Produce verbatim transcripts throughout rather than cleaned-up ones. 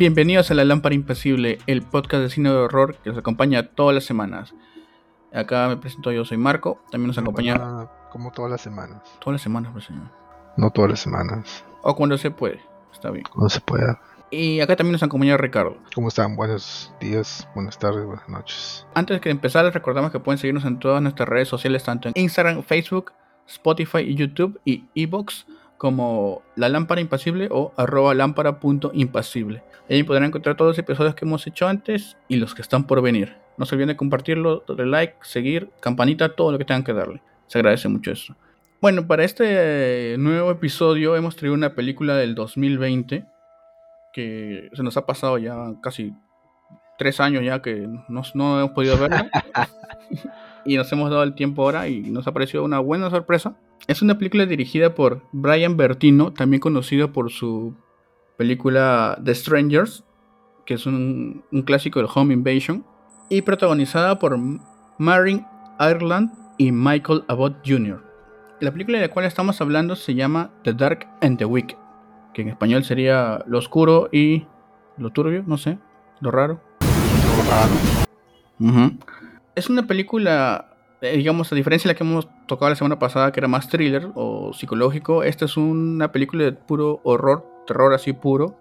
Bienvenidos a La Lámpara Impasible, el podcast de cine de horror que nos acompaña todas las semanas. Acá me presento, yo soy Marco, también nos acompaña... No, como todas las semanas. Todas las semanas, pues, señor. No todas las semanas. O cuando se puede, está bien. Cuando se pueda. Y acá también nos acompaña Ricardo. ¿Cómo están? Buenos días, buenas tardes, buenas noches. Antes de empezar, les recordamos que pueden seguirnos en todas nuestras redes sociales, tanto en Instagram, Facebook, Spotify, YouTube y iVoox, como La Lámpara Impasible o arroba lámpara punto impasible. Ahí podrán encontrar todos los episodios que hemos hecho antes y los que están por venir. No se olviden de compartirlo, darle like, seguir, campanita, todo lo que tengan que darle. Se agradece mucho eso. Bueno, para este nuevo episodio hemos traído una película del dos mil veinte que se nos ha pasado ya casi tres años ya que no, no hemos podido verla. Y nos hemos dado el tiempo ahora y nos ha parecido una buena sorpresa. Es una película dirigida por Brian Bertino, también conocido por su película The Strangers, que es un, un clásico del home invasion, y protagonizada por Marin Ireland y Michael Abbott junior La película de la cual estamos hablando se llama The Dark and the Wicked, que en español sería Lo Oscuro y Lo Turbio, no sé, Lo Raro. Lo Raro. Uh-huh. Es una película... digamos, a diferencia de la que hemos tocado la semana pasada, que era más thriller o psicológico, esta es una película de puro horror, terror así puro,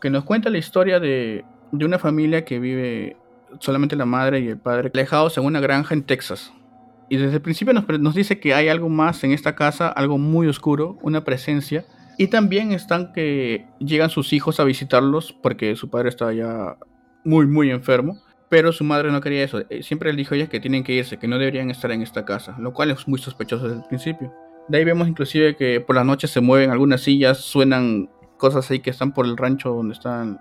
que nos cuenta la historia de, de una familia que vive solamente la madre y el padre alejados en una granja en Texas. Y desde el principio nos, nos dice que hay algo más en esta casa, algo muy oscuro, una presencia. Y también están que llegan sus hijos a visitarlos porque su padre está ya muy, muy enfermo. Pero su madre no quería eso, siempre le dijo a ella que tienen que irse, que no deberían estar en esta casa, lo cual es muy sospechoso desde el principio. De ahí vemos inclusive que por las noches se mueven algunas sillas, suenan cosas ahí que están por el rancho donde están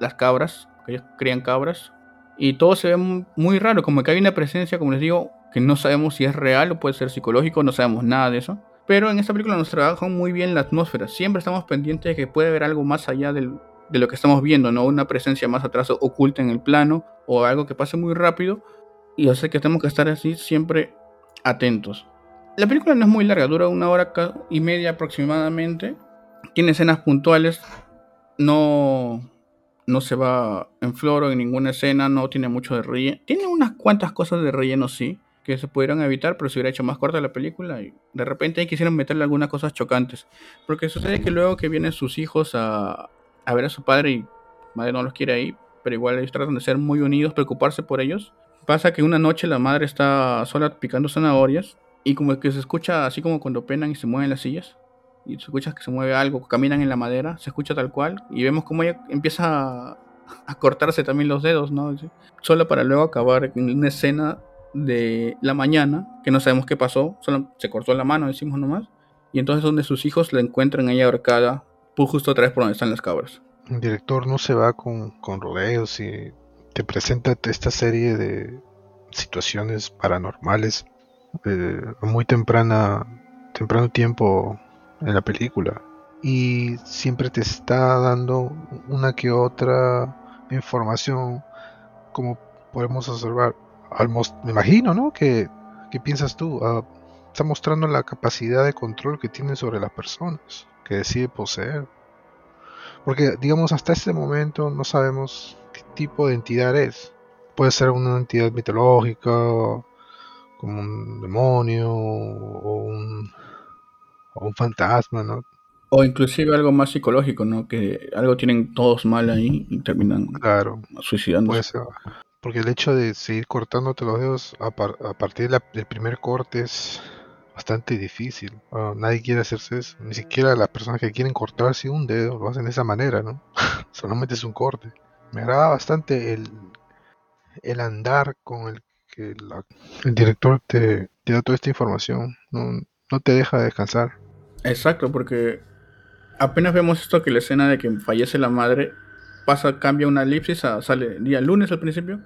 las cabras, que ellos crían cabras. Y todo se ve muy raro, como que hay una presencia, como les digo, que no sabemos si es real o puede ser psicológico, no sabemos nada de eso. Pero en esta película nos trabajan muy bien la atmósfera, siempre estamos pendientes de que puede haber algo más allá del... de lo que estamos viendo, ¿no? Una presencia más atrás oculta en el plano o algo que pase muy rápido, y o sea que tenemos que estar así siempre atentos. La película no es muy larga, dura una hora y media aproximadamente, tiene escenas puntuales, no, no se va en floro en ninguna escena, no tiene mucho de relleno, tiene unas cuantas cosas de relleno sí, que se pudieron evitar, pero se hubiera hecho más corta la película y de repente ahí quisieron meterle algunas cosas chocantes, porque sucede que luego que vienen sus hijos a a ver a su padre y madre no los quiere ahí, pero igual ellos tratan de ser muy unidos, preocuparse por ellos. Pasa que una noche la madre está sola picando zanahorias y como que se escucha así como cuando penan y se mueven las sillas, y se escucha que se mueve algo, caminan en la madera, se escucha tal cual, y vemos como ella empieza a, a cortarse también los dedos, ¿no? ¿Sí? Solo para luego acabar en una escena de la mañana que no sabemos qué pasó, solo se cortó la mano, decimos nomás, y entonces donde sus hijos la encuentran ella ahorcada justo otra vez por donde están las cabras. El director no se va con, con rodeos y te presenta esta serie de situaciones paranormales eh, a muy temprana, temprano tiempo en la película, y siempre te está dando una que otra información, como podemos observar. Almost, me imagino, ¿no? ¿Qué, qué piensas tú? Uh, está mostrando la capacidad de control que tiene sobre las personas que decide poseer, porque digamos hasta este momento no sabemos qué tipo de entidad es. Puede ser una entidad mitológica como un demonio o un, o un fantasma, ¿no? O inclusive algo más psicológico, ¿no? Que algo tienen todos mal ahí y terminan, claro, suicidándose. Porque el hecho de seguir cortándote los dedos a, par- a partir de la, del primer corte es bastante difícil. Bueno, nadie quiere hacerse eso, ni siquiera las personas que quieren cortarse un dedo lo hacen de esa manera, ¿no? Solamente es un corte. Me agrada bastante el, el andar con el que la, el director te, te da toda esta información, no, no te deja descansar. Exacto, porque apenas vemos esto, que la escena de que fallece la madre pasa, cambia una elipsis a, sale día lunes al principio,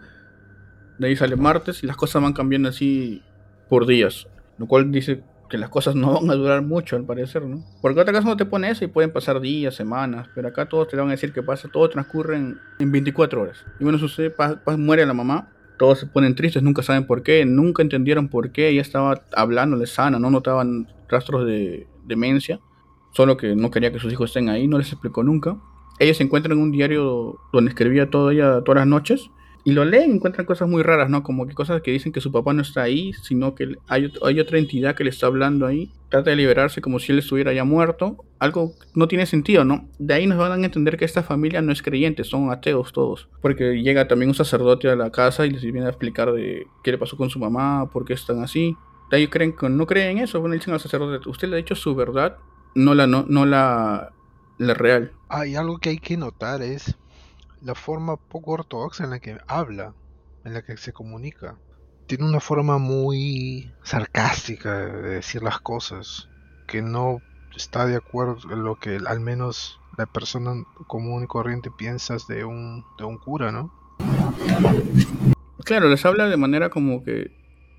de ahí sale martes, y las cosas van cambiando así por días, lo cual dice que las cosas no van a durar mucho al parecer, ¿no? Porque otra casa no te pone eso y pueden pasar días, semanas, pero acá todos te van a decir que pasa, todo transcurre en, en veinticuatro horas. Y bueno, sucede, pa, pa, muere la mamá, todos se ponen tristes, nunca saben por qué, nunca entendieron por qué, ella estaba hablándole sana, no notaban rastros de demencia, solo que no quería que sus hijos estén ahí, no les explicó nunca. ellos encuentran un diario donde escribía todo ella todas las noches y lo leen y encuentran cosas muy raras, ¿no? Como que cosas que dicen que su papá no está ahí, sino que hay, hay otra entidad que le está hablando ahí. Trata de liberarse como si él estuviera ya muerto. Algo no tiene sentido, ¿no? De ahí nos van a entender que esta familia no es creyente, son ateos todos. Porque llega también un sacerdote a la casa y les viene a explicar de qué le pasó con su mamá, por qué están así. De ahí creen que no creen eso. Bueno, dicen al sacerdote, usted le ha dicho su verdad, no la, no, no la, la real. Hay algo que hay que notar es la forma poco ortodoxa en la que habla, en la que se comunica. Tiene una forma muy sarcástica de decir las cosas, que no está de acuerdo con lo que al menos la persona común y corriente piensas de un, de un cura, ¿no? Claro, les habla de manera como que,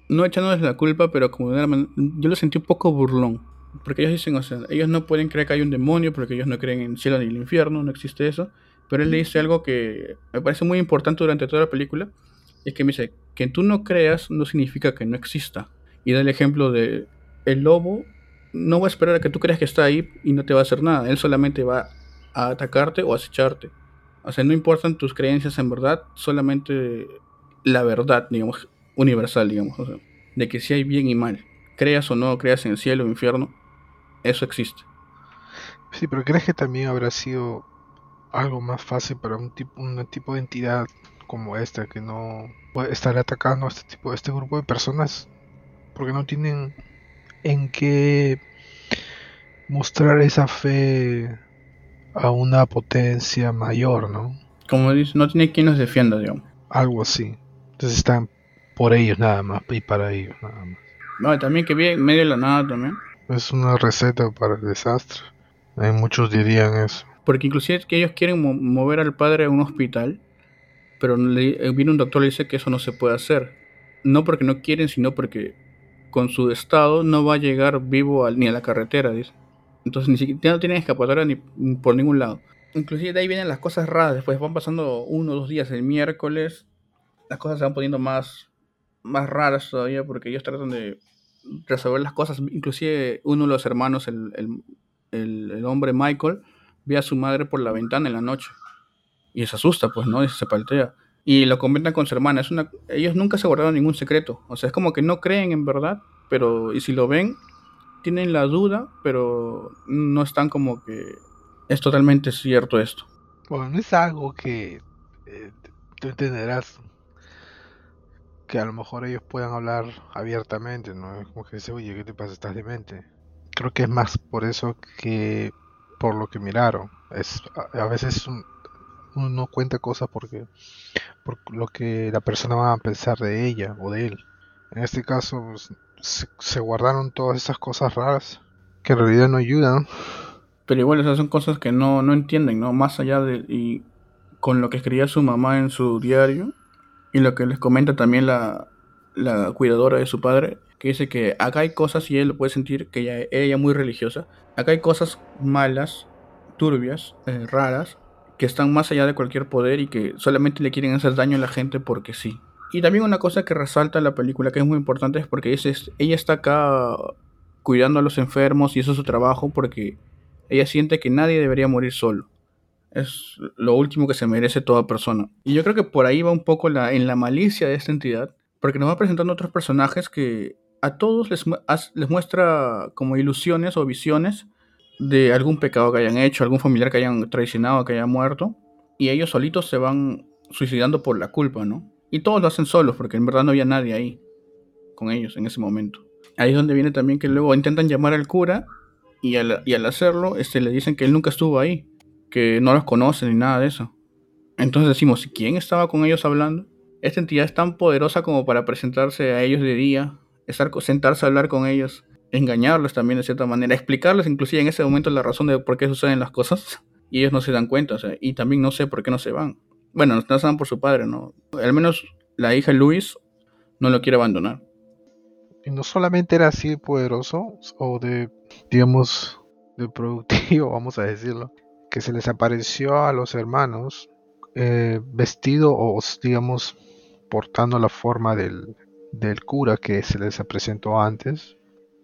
no echándoles la culpa, pero como de una manera, yo lo sentí un poco burlón. Porque ellos dicen, o sea, ellos no pueden creer que hay un demonio, porque ellos no creen en el cielo ni el infierno, no existe eso. Pero él le dice algo que me parece muy importante durante toda la película, es que me dice, que tú no creas no significa que no exista. Y da el ejemplo de, el lobo no va a esperar a que tú creas que está ahí y no te va a hacer nada, él solamente va a atacarte o a acecharte. O sea, no importan tus creencias en verdad, solamente la verdad, digamos, universal, digamos, o sea, de que si hay bien y mal, creas o no, creas en el cielo o infierno, eso existe. Sí, pero ¿crees que también habrá sido algo más fácil para un tipo, un tipo de entidad como esta que no puede estar atacando a este tipo, este grupo de personas, porque no tienen en qué mostrar esa fe a una potencia mayor, ¿no? Como dice, no tiene quien los defienda, digamos. Algo así. Entonces están por ellos nada más y para ellos nada más. No, también que viene en medio de la nada también. Es una receta para el desastre. Hay muchos dirían eso. Porque inclusive que ellos quieren mo- mover al padre a un hospital, pero le, viene un doctor y le dice que eso no se puede hacer. No porque no quieren, sino porque con su estado no va a llegar vivo al, ni a la carretera, dice. Entonces ni siquiera no tienen escapatoria ni, ni por ningún lado. Inclusive de ahí vienen las cosas raras, después van pasando uno o dos días, el miércoles, las cosas se van poniendo más, más raras todavía porque ellos tratan de resolver las cosas. Inclusive uno de los hermanos, el, el, el, el hombre Michael, ve a su madre por la ventana en la noche y se asusta, pues, ¿no? Y se paltea y lo comentan con su hermana. Es una... ellos nunca se guardaron ningún secreto, o sea, es como que no creen en verdad, pero y si lo ven tienen la duda, pero no están como que es totalmente cierto esto. Bueno, es algo que eh, tú entenderás que a lo mejor ellos puedan hablar abiertamente, ¿no? Es como que dice, oye, ¿qué te pasa? ¿Estás demente? Creo que es más por eso que por lo que miraron. Es a, a veces un, uno no cuenta cosas porque por lo que la persona va a pensar de ella o de él. En este caso pues, se, se guardaron todas esas cosas raras que en realidad no ayudan, pero igual esas son cosas que no, no entienden, ¿no? Más allá de y con lo que escribía su mamá en su diario y lo que les comenta también la, la cuidadora de su padre, que dice que acá hay cosas, y él lo puede sentir, que ella es muy religiosa, acá hay cosas malas, turbias, eh, raras, que están más allá de cualquier poder y que solamente le quieren hacer daño a la gente porque sí. Y también una cosa que resalta la película, que es muy importante, es porque dice, ella está acá cuidando a los enfermos y eso es su trabajo, porque ella siente que nadie debería morir solo. Es lo último que se merece toda persona. Y yo creo que por ahí va un poco la, en la malicia de esta entidad, porque nos va presentando otros personajes que a todos les, mu- les muestra como ilusiones o visiones de algún pecado que hayan hecho, algún familiar que hayan traicionado, que haya muerto, y ellos solitos se van suicidando por la culpa, ¿no? Y todos lo hacen solos, porque en verdad no había nadie ahí con ellos en ese momento. Ahí es donde viene también que luego intentan llamar al cura, y al, y al hacerlo este, le dicen que él nunca estuvo ahí, que no los conoce ni nada de eso. Entonces decimos, ¿quién estaba con ellos hablando? Esta entidad es tan poderosa como para presentarse a ellos de día, estar, sentarse a hablar con ellos, engañarlos también de cierta manera, explicarles inclusive en ese momento la razón de por qué suceden las cosas, y ellos no se dan cuenta, o sea, y también no sé por qué no se van. Bueno, no se van por su padre, ¿no? Al menos la hija Luis no lo quiere abandonar. Y no solamente era así poderoso, o de, digamos, de productivo, vamos a decirlo, que se les apareció a los hermanos eh, vestido o, digamos, portando la forma del, del cura que se les presentó antes,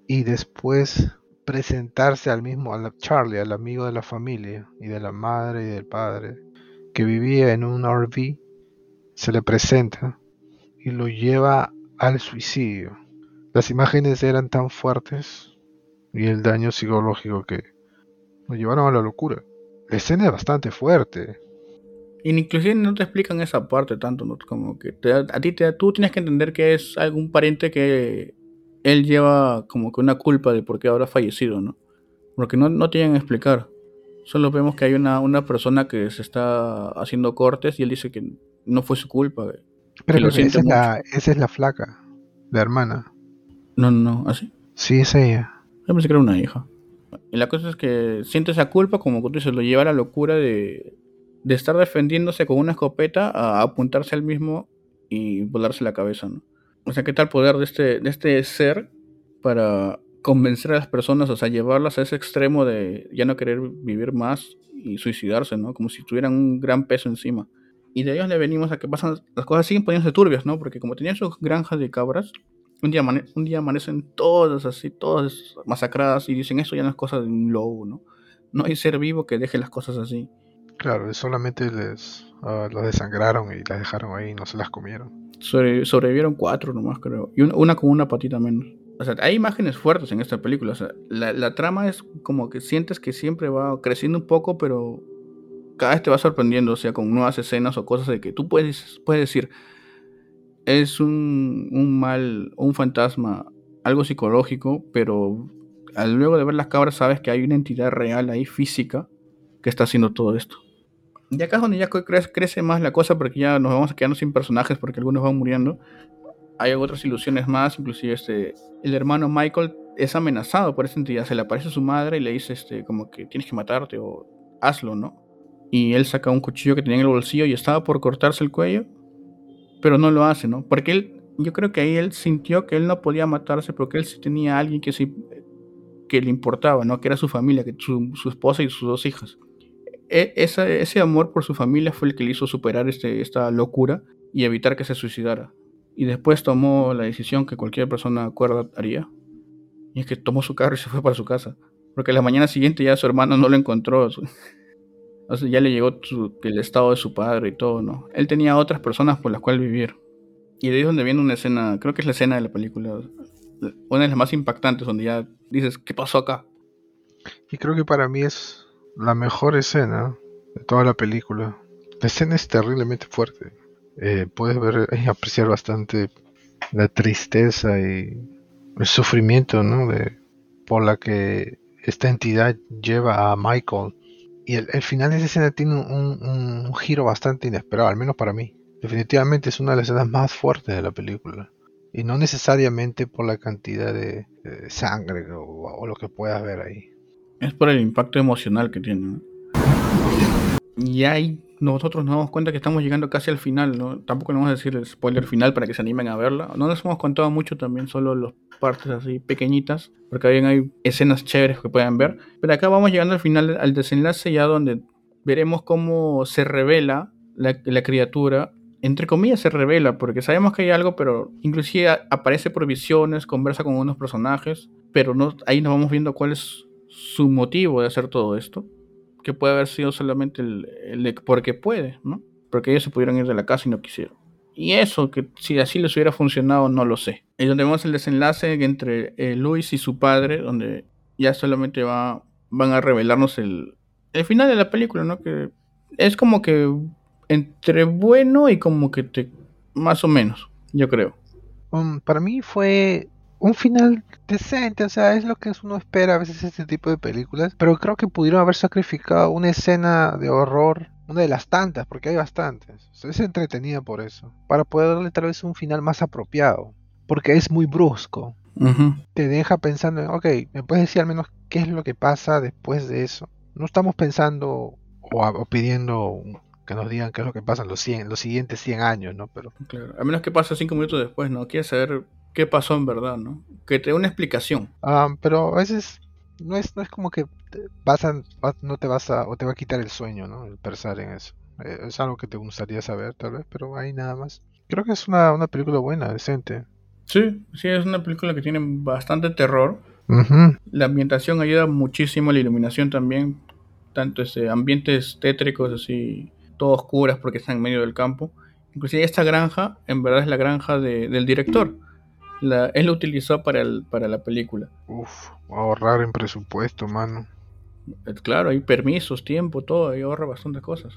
y después presentarse al mismo, a Charlie, al amigo de la familia y de la madre y del padre, que vivía en un R V, se le presenta y lo lleva al suicidio. Las imágenes eran tan fuertes y el daño psicológico que lo llevaron a la locura. La escena es bastante fuerte. Inclusive no te explican esa parte tanto, ¿no? Como que te, a ti te, tú tienes que entender que es algún pariente que él lleva como que una culpa de por qué habrá fallecido, ¿no? Porque no, no te llegan a explicar. Solo vemos que hay una, una persona que se está haciendo cortes y él dice que no fue su culpa. Pero lo esa, es la, esa es la flaca, la hermana. No, no, no, ¿así? Sí, es ella. Yo pensé que era una hija. Y la cosa es que siente esa culpa, como tú dices, lo lleva a la locura de... de estar defendiéndose con una escopeta a apuntarse al mismo y volarse la cabeza, ¿no? O sea, ¿qué tal poder de este, de este ser para convencer a las personas, o sea, llevarlas a ese extremo de ya no querer vivir más y suicidarse, ¿no? Como si tuvieran un gran peso encima. Y de ellos le venimos a que pasan, las cosas siguen poniéndose turbias, ¿no? Porque como tenían sus granjas de cabras, un día, amane- un día amanecen todas así, todas masacradas y dicen, eso ya no es cosa de un lobo, ¿no? No hay ser vivo que deje las cosas así. Claro, solamente les uh, los desangraron y las dejaron ahí y no se las comieron. Sobre, sobrevivieron cuatro nomás, creo. Y una, una con una patita menos. O sea, hay imágenes fuertes en esta película. O sea, la, la trama es como que sientes que siempre va creciendo un poco, pero cada vez te va sorprendiendo. O sea, con nuevas escenas o cosas de que tú puedes, puedes decir, es un, un mal, un fantasma, algo psicológico, pero al, luego de ver las cabras sabes que hay una entidad real ahí, física, que está haciendo todo esto. Y acá es donde ya crece, crece más la cosa, porque ya nos vamos a quedarnos sin personajes, porque algunos van muriendo. Hay otras ilusiones más, inclusive este, el hermano Michael es amenazado por esta entidad. Se le aparece su madre y le dice este, como que tienes que matarte o hazlo, ¿no? Y él saca un cuchillo que tenía en el bolsillo y estaba por cortarse el cuello, pero no lo hace, ¿no? Porque él, yo creo que ahí él sintió que él no podía matarse, porque él sí tenía a alguien que, sí, que le importaba, ¿no? Que era su familia, que su, su esposa y sus dos hijas. Esa, ese amor por su familia fue el que le hizo superar este, esta locura y evitar que se suicidara. Y después tomó la decisión que cualquier persona cuerda haría. Y es que tomó su carro y se fue para su casa. Porque la mañana siguiente ya su hermano no lo encontró. O sea, ya le llegó su, el estado de su padre y todo, ¿no? Él tenía otras personas por las cuales vivir. Y de ahí es donde viene una escena, creo que es la escena de la película, una de las más impactantes, donde ya dices, ¿qué pasó acá? Y creo que para mí es... la mejor escena de toda la película. La escena es terriblemente fuerte. Eh, puedes ver y apreciar bastante la tristeza y el sufrimiento, ¿no? De, por la que esta entidad lleva a Michael. Y el, el final de esa escena tiene un, un, un giro bastante inesperado, al menos para mí. Definitivamente es una de las escenas más fuertes de la película. Y no necesariamente por la cantidad de, de sangre o, o lo que puedas ver ahí. Es por el impacto emocional que tiene. Y ahí nosotros nos damos cuenta que estamos llegando casi al final, ¿no? Tampoco le vamos a decir el spoiler final para que se animen a verla. No les hemos contado mucho también, solo las partes así pequeñitas, porque bien hay escenas chéveres que pueden ver. Pero acá vamos llegando al final, al desenlace ya donde veremos cómo se revela la, la criatura. Entre comillas se revela, porque sabemos que hay algo, pero inclusive aparece por visiones, conversa con unos personajes, pero no, ahí nos vamos viendo cuál es su motivo de hacer todo esto, que puede haber sido solamente el, el porque puede, ¿no? Porque ellos se pudieron ir de la casa y no quisieron. Y eso, que si así les hubiera funcionado, no lo sé. Es donde vemos el desenlace entre eh, Luis y su padre, donde ya solamente va, van a revelarnos el, el final de la película, ¿no? Que es como que entre bueno y como que te, más o menos, yo creo. Um, para mí fue... un final decente, o sea, es lo que uno espera a veces este tipo de películas, pero creo que pudieron haber sacrificado una escena de horror, una de las tantas, porque hay bastantes, o sea, es entretenida por eso, para poder darle tal vez un final más apropiado, porque es muy brusco, uh-huh. Te deja pensando en, ok, ¿me puedes decir al menos qué es lo que pasa después de eso? No estamos pensando o, a, o pidiendo que nos digan qué es lo que pasa en los, cien, los siguientes cien años, ¿no? Pero claro, a menos que pase cinco minutos después, ¿no? Quieres saber... qué pasó en verdad, ¿no? Que te dé una explicación. Ah, um, pero a veces no es no es como que vas a, vas, no te vas a o te va a quitar el sueño, ¿no? El pensar en eso. Eh, es algo que te gustaría saber, tal vez, pero ahí nada más. Creo que es una, una película buena, decente. Sí, sí, es una película que tiene bastante terror, Uh-huh. La ambientación ayuda muchísimo, la iluminación también, tanto ese, ambientes tétricos así, todo oscuras porque están en medio del campo. Inclusive esta granja, en verdad es la granja de, del director. La, él lo utilizó para, el, para la película. Uf, ahorrar en presupuesto, mano. Claro, hay permisos, tiempo, todo, ahí ahorra bastantes cosas.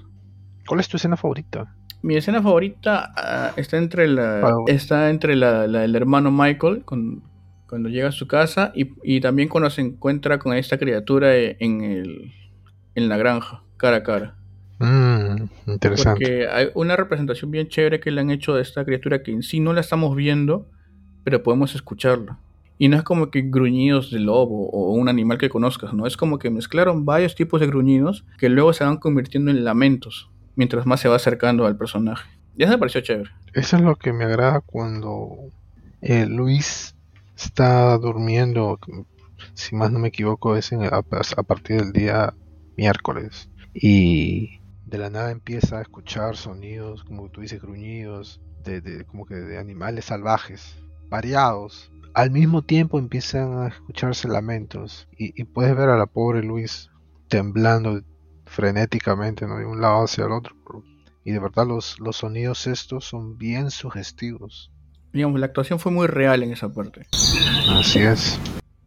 ¿Cuál es tu escena favorita? Mi escena favorita uh, está entre la ah, bueno. está entre la, la el hermano Michael con, cuando llega a su casa y, y también cuando se encuentra con esta criatura en el en la granja cara a cara. Mm, interesante. Porque hay una representación bien chévere que le han hecho de esta criatura que en sí no la estamos viendo, pero podemos escucharla. Y no es como que gruñidos de lobo o un animal que conozcas, no, es como que mezclaron varios tipos de gruñidos que luego se van convirtiendo en lamentos mientras más se va acercando al personaje. Ya me pareció chévere. Eso es lo que me agrada cuando eh, Luis está durmiendo, si más no me equivoco, es en, a, a partir del día miércoles. Y de la nada empieza a escuchar sonidos, como tú dices, gruñidos, de, de, como que de animales salvajes, variados. Al mismo tiempo empiezan a escucharse lamentos. Y, y puedes ver a la pobre Luis temblando frenéticamente, ¿no?, de un lado hacia el otro. Y de verdad los, los sonidos estos son bien sugestivos. Digamos, la actuación fue muy real en esa parte. Así es.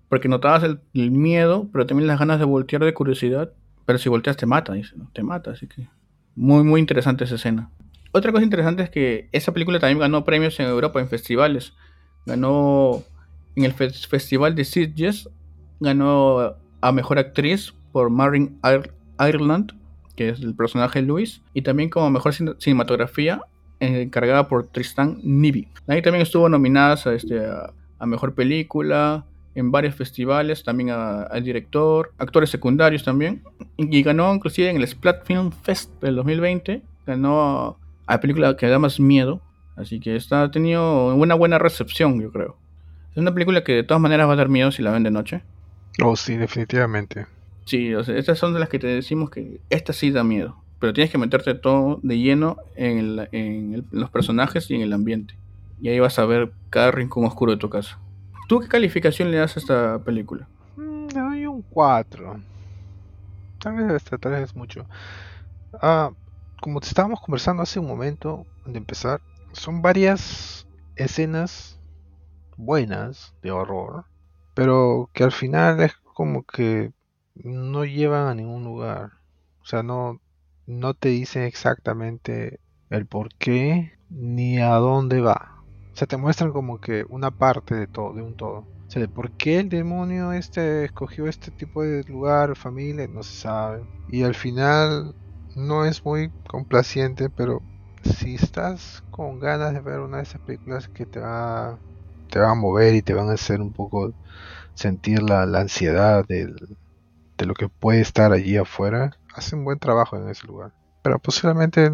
Porque notabas el, el miedo, pero también las ganas de voltear de curiosidad. Pero si volteas te mata, dice, ¿no? Te mata, así que... Muy, muy interesante esa escena. Otra cosa interesante es que esa película también ganó premios en Europa, en festivales. Ganó... En el fe- Festival de Sitges, ganó a Mejor Actriz por Marin Ireland, Ireland, que es el personaje Luis, y también como mejor cin- cinematografía eh, encargada por Tristan Nibi. Ahí también estuvo nominadas a, este, a, a mejor película en varios festivales, también al director, actores secundarios también, y, y ganó inclusive en el Splat Film Fest del dos mil veinte, ganó a, a película que da más miedo, así que está, ha tenido una buena recepción, yo creo. Es una película que de todas maneras va a dar miedo si la ven de noche. Oh, sí, definitivamente. Sí, o sea, estas son de las que te decimos que esta sí da miedo, pero tienes que meterte todo de lleno en, el, en, el, en los personajes y en el ambiente. Y ahí vas a ver cada rincón oscuro de tu casa. ¿Tú qué calificación le das a esta película? Mm, le doy un cuatro. Tal vez hasta tres es mucho. Ah, como te estábamos conversando hace un momento, de empezar, son varias escenas buenas de horror, pero que al final es como que no llevan a ningún lugar. O sea, no, no te dicen exactamente el por qué ni a dónde va. O sea, te muestran como que una parte de todo, de un todo. O sea, de por qué el demonio este escogió este tipo de lugar, familia, no se sabe. Y al final no es muy complaciente, pero si estás con ganas de ver una de esas películas que te va, te va a mover y te van a hacer un poco sentir la, la ansiedad del... de lo que puede estar allí afuera, hace un buen trabajo en ese lugar, pero posiblemente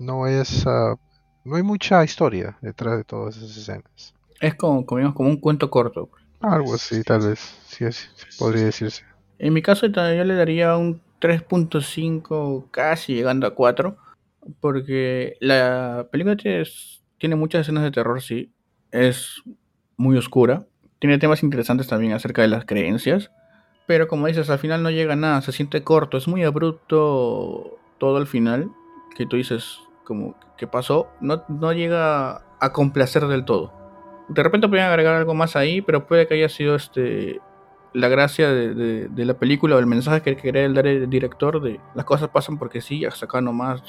no es uh, no hay mucha historia detrás de todas esas escenas. Es como, como, como un cuento corto, algo así, tal vez, sí, sí, podría decirse. En mi caso yo le daría un tres punto cinco, casi llegando a cuatro, porque la película tiene, tiene muchas escenas de terror, sí, es muy oscura, tiene temas interesantes también acerca de las creencias. Pero como dices, al final no llega nada, se siente corto, es muy abrupto todo al final, que tú dices, como, ¿qué pasó? No, no llega a complacer del todo. De repente pueden agregar algo más ahí, pero puede que haya sido este la gracia de, de, de la película o el mensaje que quería dar el director de las cosas pasan porque sí, hasta acá nomás,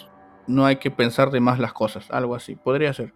no hay que pensar de más las cosas, algo así, podría ser.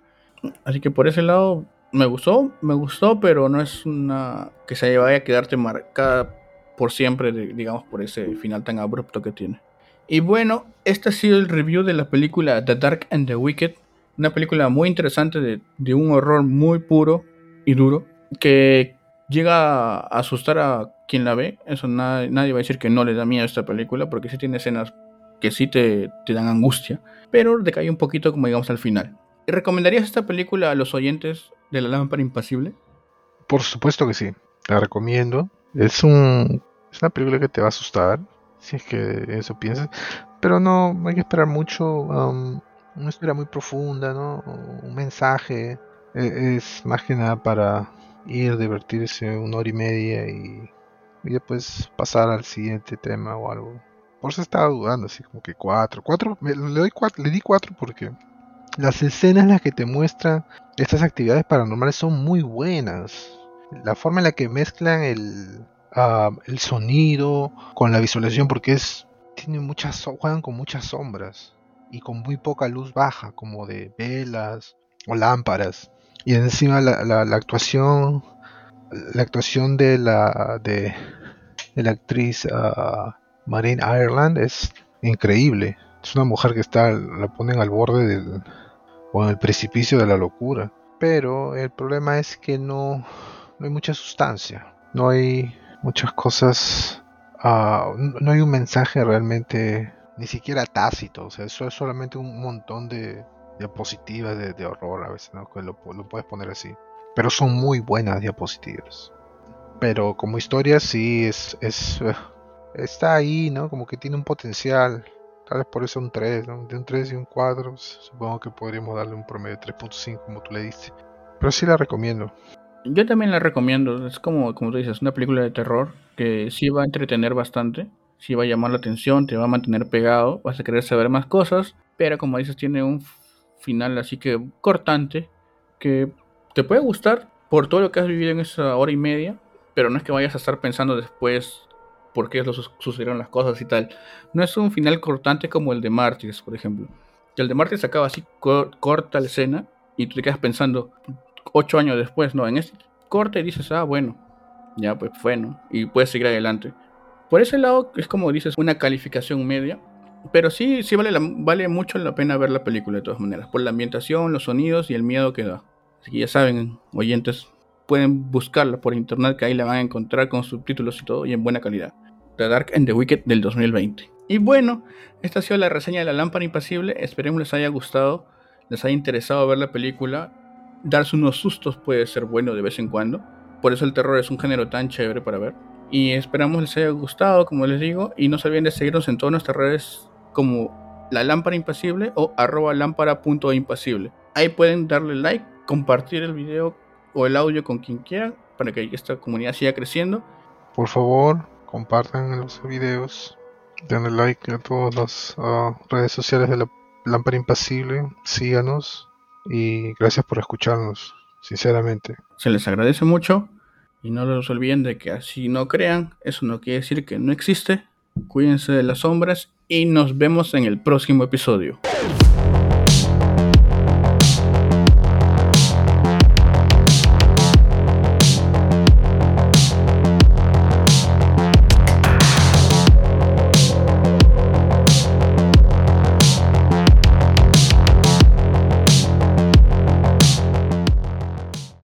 Así que por ese lado me gustó, me gustó, pero no es una que se vaya a quedarte marcada por siempre, digamos, por ese final tan abrupto que tiene. Y bueno, este ha sido el review de la película The Dark and the Wicked, una película muy interesante de, de un horror muy puro y duro, que llega a asustar a quien la ve. Eso na- nadie va a decir que no le da miedo a esta película, porque sí tiene escenas que sí te, te dan angustia, pero decae un poquito, como digamos, al final. ¿Recomendarías esta película a los oyentes de La Lámpara Impasible? Por supuesto que sí, la recomiendo. Es un... Es una película que te va a asustar, si es que eso piensas, pero no hay que esperar mucho, um, una historia muy profunda, ¿no? Un mensaje, es, es más que nada para ir, divertirse una hora y media y, y después pasar al siguiente tema o algo. Por eso estaba dudando, así como que cuatro. Cuatro, me, le, doy cuatro le di cuatro porque las escenas en las que te muestran estas actividades paranormales son muy buenas. La forma en la que mezclan el, uh, el sonido con la visualización, porque es tiene muchas juegan con muchas sombras y con muy poca luz baja, como de velas o lámparas. Y encima la, la, la actuación, la actuación de la de, de la actriz uh, Marin Ireland es increíble. Es una mujer que está, la ponen al borde del, o en el precipicio de la locura. Pero el problema es que no, no hay mucha sustancia, no hay muchas cosas, uh, no hay un mensaje realmente, ni siquiera tácito. O sea, eso es solamente un montón de diapositivas de, de horror a veces, ¿no? Que lo, lo puedes poner así. Pero son muy buenas diapositivas. Pero como historia sí es... es está ahí, ¿no? Como que tiene un potencial. Tal vez por eso un tres, ¿no? De un tres y un cuatro, supongo que podríamos darle un promedio de tres punto cinco, como tú le diste. Pero sí la recomiendo. Yo también la recomiendo. Es como, como tú dices, una película de terror que sí va a entretener bastante. Sí va a llamar la atención, te va a mantener pegado, vas a querer saber más cosas. Pero como dices, tiene un final así que cortante, que te puede gustar por todo lo que has vivido en esa hora y media. Pero no es que vayas a estar pensando después... por qué sucedieron las cosas y tal. No es un final cortante como el de Mártires, por ejemplo. El de Mártires acaba así, cor- corta la escena, y tú te quedas pensando ocho años después, no, en este corte y dices, ah, bueno, ya pues fue, ¿no? Y puedes seguir adelante. Por ese lado es como dices, una calificación media, pero sí, sí vale, la, vale mucho la pena ver la película de todas maneras, por la ambientación, los sonidos y el miedo que da. Así que ya saben, oyentes, pueden buscarla por internet, que ahí la van a encontrar con subtítulos y todo, y en buena calidad. The Dark and the Wicked del dos mil veinte. Y bueno, esta ha sido la reseña de La Lámpara Impasible. Esperemos les haya gustado, les haya interesado ver la película. Darse unos sustos puede ser bueno de vez en cuando. Por eso el terror es un género tan chévere para ver. Y esperamos les haya gustado, como les digo. Y no se olviden de seguirnos en todas nuestras redes como La Lámpara Impasible o arroba lámpara punto impasible. Ahí pueden darle like, compartir el video o el audio con quien quiera, para que esta comunidad siga creciendo. Por favor, compartan los videos, denle like a todas las uh, redes sociales de La Lámpara Impasible, síganos y gracias por escucharnos, sinceramente. Se les agradece mucho y no los olviden de que así no crean, eso no quiere decir que no existe. Cuídense de las sombras y nos vemos en el próximo episodio.